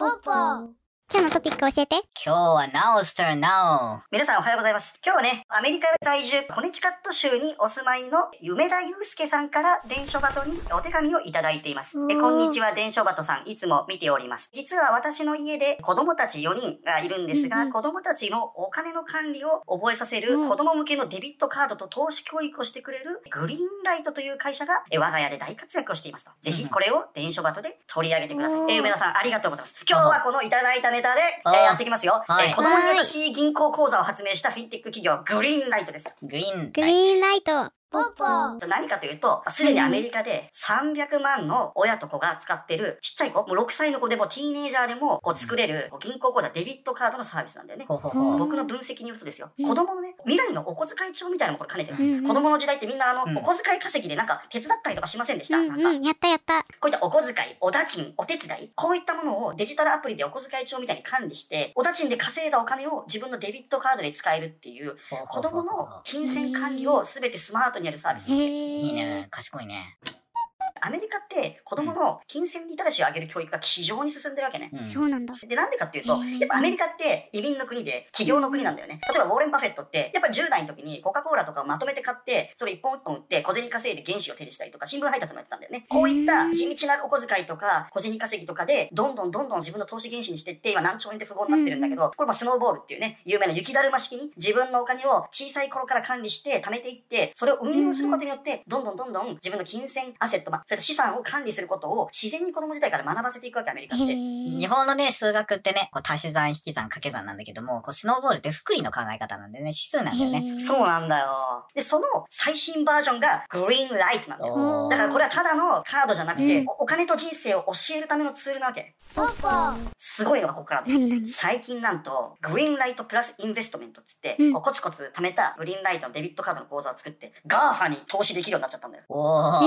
ポッポー。今日のトピック教えて。今日はナオスターナオ。皆さんおはようございます。今日はね、アメリカ在住、コネチカット州にお住まいの夢田祐介さんから伝書鳩にお手紙をいただいています。こんにちは、伝書鳩さん。いつも見ております。実は私の家で子供たち4人がいるんですが、子供たちのお金の管理を覚えさせる子供向けのデビットカードと投資教育をしてくれるグリーンライトという会社が我が家で大活躍をしていますと。ぜひこれを伝書鳩で取り上げてください。夢田さん、ありがとうございます。今日はこのいただいたネタで、やっていきますよ。子供に優しい銀行口座を発明したフィンテック企業、グリーンライトです。グリーンライト。ポッポー。何かというと、すでにアメリカで300万の親と子が使ってる、ちっちゃい子、もう6歳の子でもティーネイジャーでもこう作れる銀行口座、デビットカードのサービスなんだよね。僕の分析によるとですよ、子供のね、未来のお小遣い帳みたいなのもこれ兼ねてる。子供の時代ってみんなお小遣い稼ぎでなんか手伝ったりとかしませんでした？やった。こういったお小遣い、お駄賃、お手伝い、こういったものをデジタルアプリでお小遣い帳みたいに管理して、お駄賃で稼いだお金を自分のデビットカードで使えるっていう、子供の金銭管理をすべてスマートにやるサービス。いいね、賢いね。アメリカって子供の金銭リテラシーを上げる教育が非常に進んでるわけね。そうなんだ。で、なんでかっていうと、やっぱアメリカって移民の国で起業の国なんだよね。例えばウォーレン・バフェットって、やっぱり10代の時にコカ・コーラとかをまとめて買って、それ一本一本売って小銭稼いで原資を手にしたりとか、新聞配達もやってたんだよね。こういった地道なお小遣いとか、小銭稼ぎとかで、どんどん自分の投資原資にしてって、今何兆円って富豪になってるんだけど、これスノーボールっていうね、有名な雪だるま式に自分のお金を小さい頃から管理して、貯めていって、それを運用することによって、どんどん自分の金銭アセット、それ資産を管理することを自然に子供時代から学ばせていくわけ、アメリカって。日本のね、数学ってね、こう足し算、引き算、掛け算なんだけども、こうスノーボールって複利の考え方なんだよね、指数なんだよね。そうなんだよ。で、その最新バージョンがグリーンライトなんだよ。だからこれはただのカードじゃなくて、お金と人生を教えるためのツールなわけ。すごいのがここからで、最近なんとグリーンライトプラスインベストメントっつって、コツコツ貯めたグリーンライトのデビットカードの口座を作って、GAFA に投資できるようになっちゃったんだよ。すご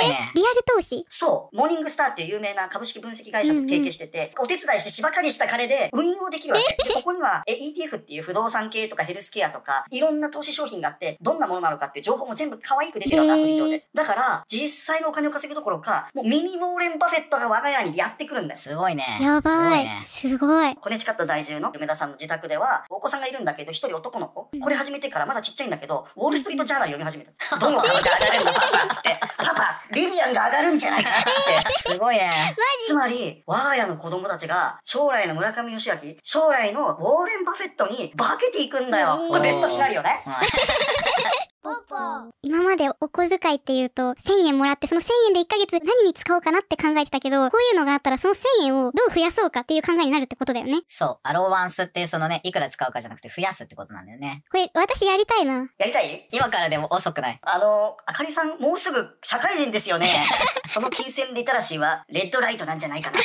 いね。リアル投資？そう。モーニングスターっていう有名な株式分析会社と提携してて、お手伝いして芝刈りした金で運用できるわけ。ここにはETF っていう不動産系とかヘルスケアとか、いろんな投資商品があって、どんなものなのかっていう情報も全部可愛く出てるわけ、アプリ上で。だから、実際のお金を稼ぐどころか、もうミニウォーレン・バフェットが我が家にやってくるんだよ。すごいね。やばい。すごい。コネチカット在住の夢田さんの自宅では、お子さんがいるんだけど、一人男の子。これ始めてからまだちっちゃいんだけど、ウォールストリートジャーナル読み始めた。どの株で上がれんだ、パパって。パパリビアンが上がるんじゃないかって。すごいね。つまり、我が家の子供たちが、将来の村上義明、将来のウォーレン・バフェットに化けていくんだよ。これベストシナリオね。今までお小遣いっていうと、1000円もらって、その1000円で1ヶ月何に使おうかなって考えてたけど、こういうのがあったら、その1000円をどう増やそうかっていう考えになるってことだよね。そう。アローワンスって、そのね、いくら使うかじゃなくて増やすってことなんだよね。これ、私やりたいな。やりたい？今からでも遅くない。あかりさん、もうすぐ社会人ですよね。その金銭リテラシーは、レッドライトなんじゃないかな。